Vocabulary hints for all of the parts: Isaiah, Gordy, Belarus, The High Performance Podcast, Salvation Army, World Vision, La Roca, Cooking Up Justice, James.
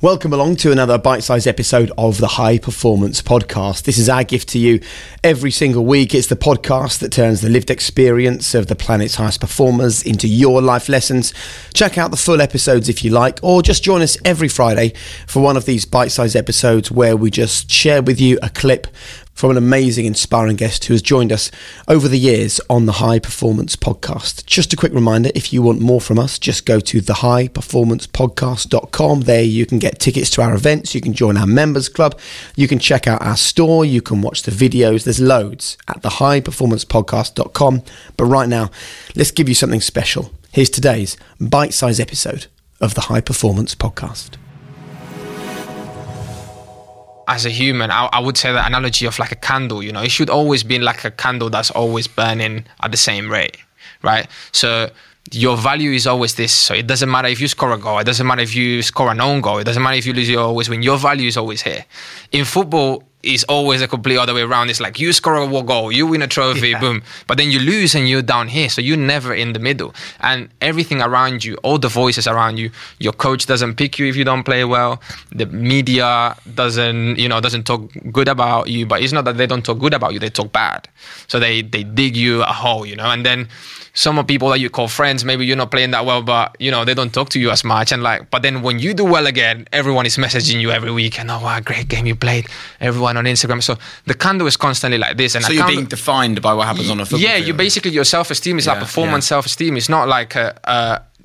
Welcome along to another bite-sized episode of the High Performance Podcast. This is our gift to you every single week. It's the podcast that turns the lived experience of the planet's highest performers into your life lessons. Check out the full episodes if you like, or just join us every Friday for one of these bite-sized episodes where we just share with you a clip from an amazing, inspiring guest who has joined us over the years on the High Performance Podcast. Just a quick reminder, if you want more from us, just go to thehighperformancepodcast.com. There you can get tickets to our events, you can join our members club, you can check out our store, you can watch the videos. There's loads at thehighperformancepodcast.com. But right now, let's give you something special. Here's today's bite-sized episode of the High Performance Podcast. As a human, I would say the analogy of like a candle, you know, it should always be like a candle that's always burning at the same rate, right? So your value is always this. So it doesn't matter if you score a goal. It doesn't matter if you score an own goal. It doesn't matter if you lose, you always win. Your value is always here. In football, it's always a complete other way around. It's like you score a goal, you win a trophy, boom. But then you lose and you're down here. So you're never in the middle. And everything around you, all the voices around you, your coach doesn't pick you if you don't play well. The media doesn't talk good about you. But it's not that they don't talk good about you, they talk bad. So they dig you a hole, you know. And then some of people that you call friends, maybe you're not playing that well, but you know, they don't talk to you as much. And like, but then when you do well again, everyone is messaging you every week and, oh, what a great game you played. Everyone on Instagram. So the candle is constantly like this. And so you're being defined by what happens on a football field. You basically, your self-esteem is like performance self-esteem. It's not like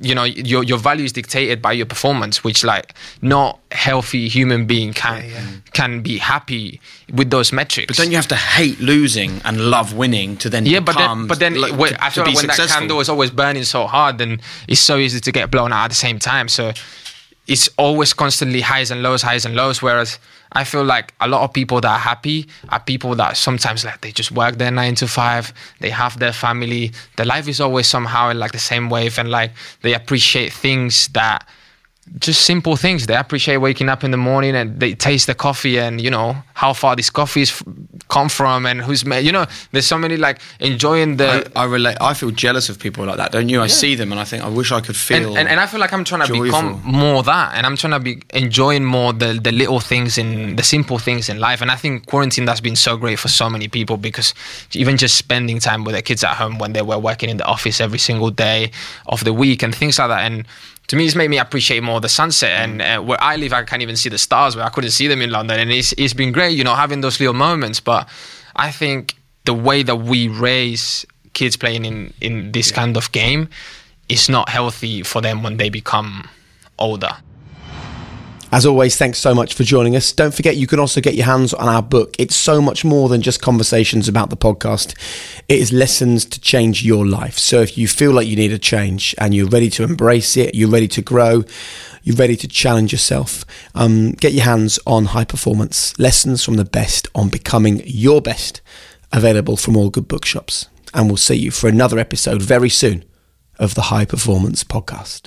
your value is dictated by your performance, which like not healthy human being can be happy with those metrics. But don't you have to hate losing and love winning to then become... Yeah, but then that candle is always burning so hard, then it's so easy to get blown out at the same time. So it's always constantly highs and lows, whereas I feel like a lot of people that are happy are people that sometimes like they just work their 9 to 5, they have their family, their life is always somehow in like the same wave, and like they appreciate things that, just simple things. They appreciate waking up in the morning and they taste the coffee and, you know, how far this coffee is come from and who's made, you know, there's so many like enjoying the... I relate. I feel jealous of people like that, don't you? I see them and I think, I wish I could feel and I feel like I'm trying to become more that, and I'm trying to be enjoying more the little things in the simple things in life. And I think quarantine, that's been so great for so many people, because even just spending time with their kids at home when they were working in the office every single day of the week and things like that. And to me, it's made me appreciate more the sunset. And where I live, I can't even see the stars, where I couldn't see them in London. And it's been great, you know, having those little moments. But I think the way that we raise kids playing in this kind of game is not healthy for them when they become older. As always, thanks so much for joining us. Don't forget, you can also get your hands on our book. It's so much more than just conversations about the podcast. It is lessons to change your life. So if you feel like you need a change and you're ready to embrace it, you're ready to grow, you're ready to challenge yourself, get your hands on High Performance, Lessons from the Best on Becoming Your Best, available from all good bookshops. And we'll see you for another episode very soon of the High Performance Podcast.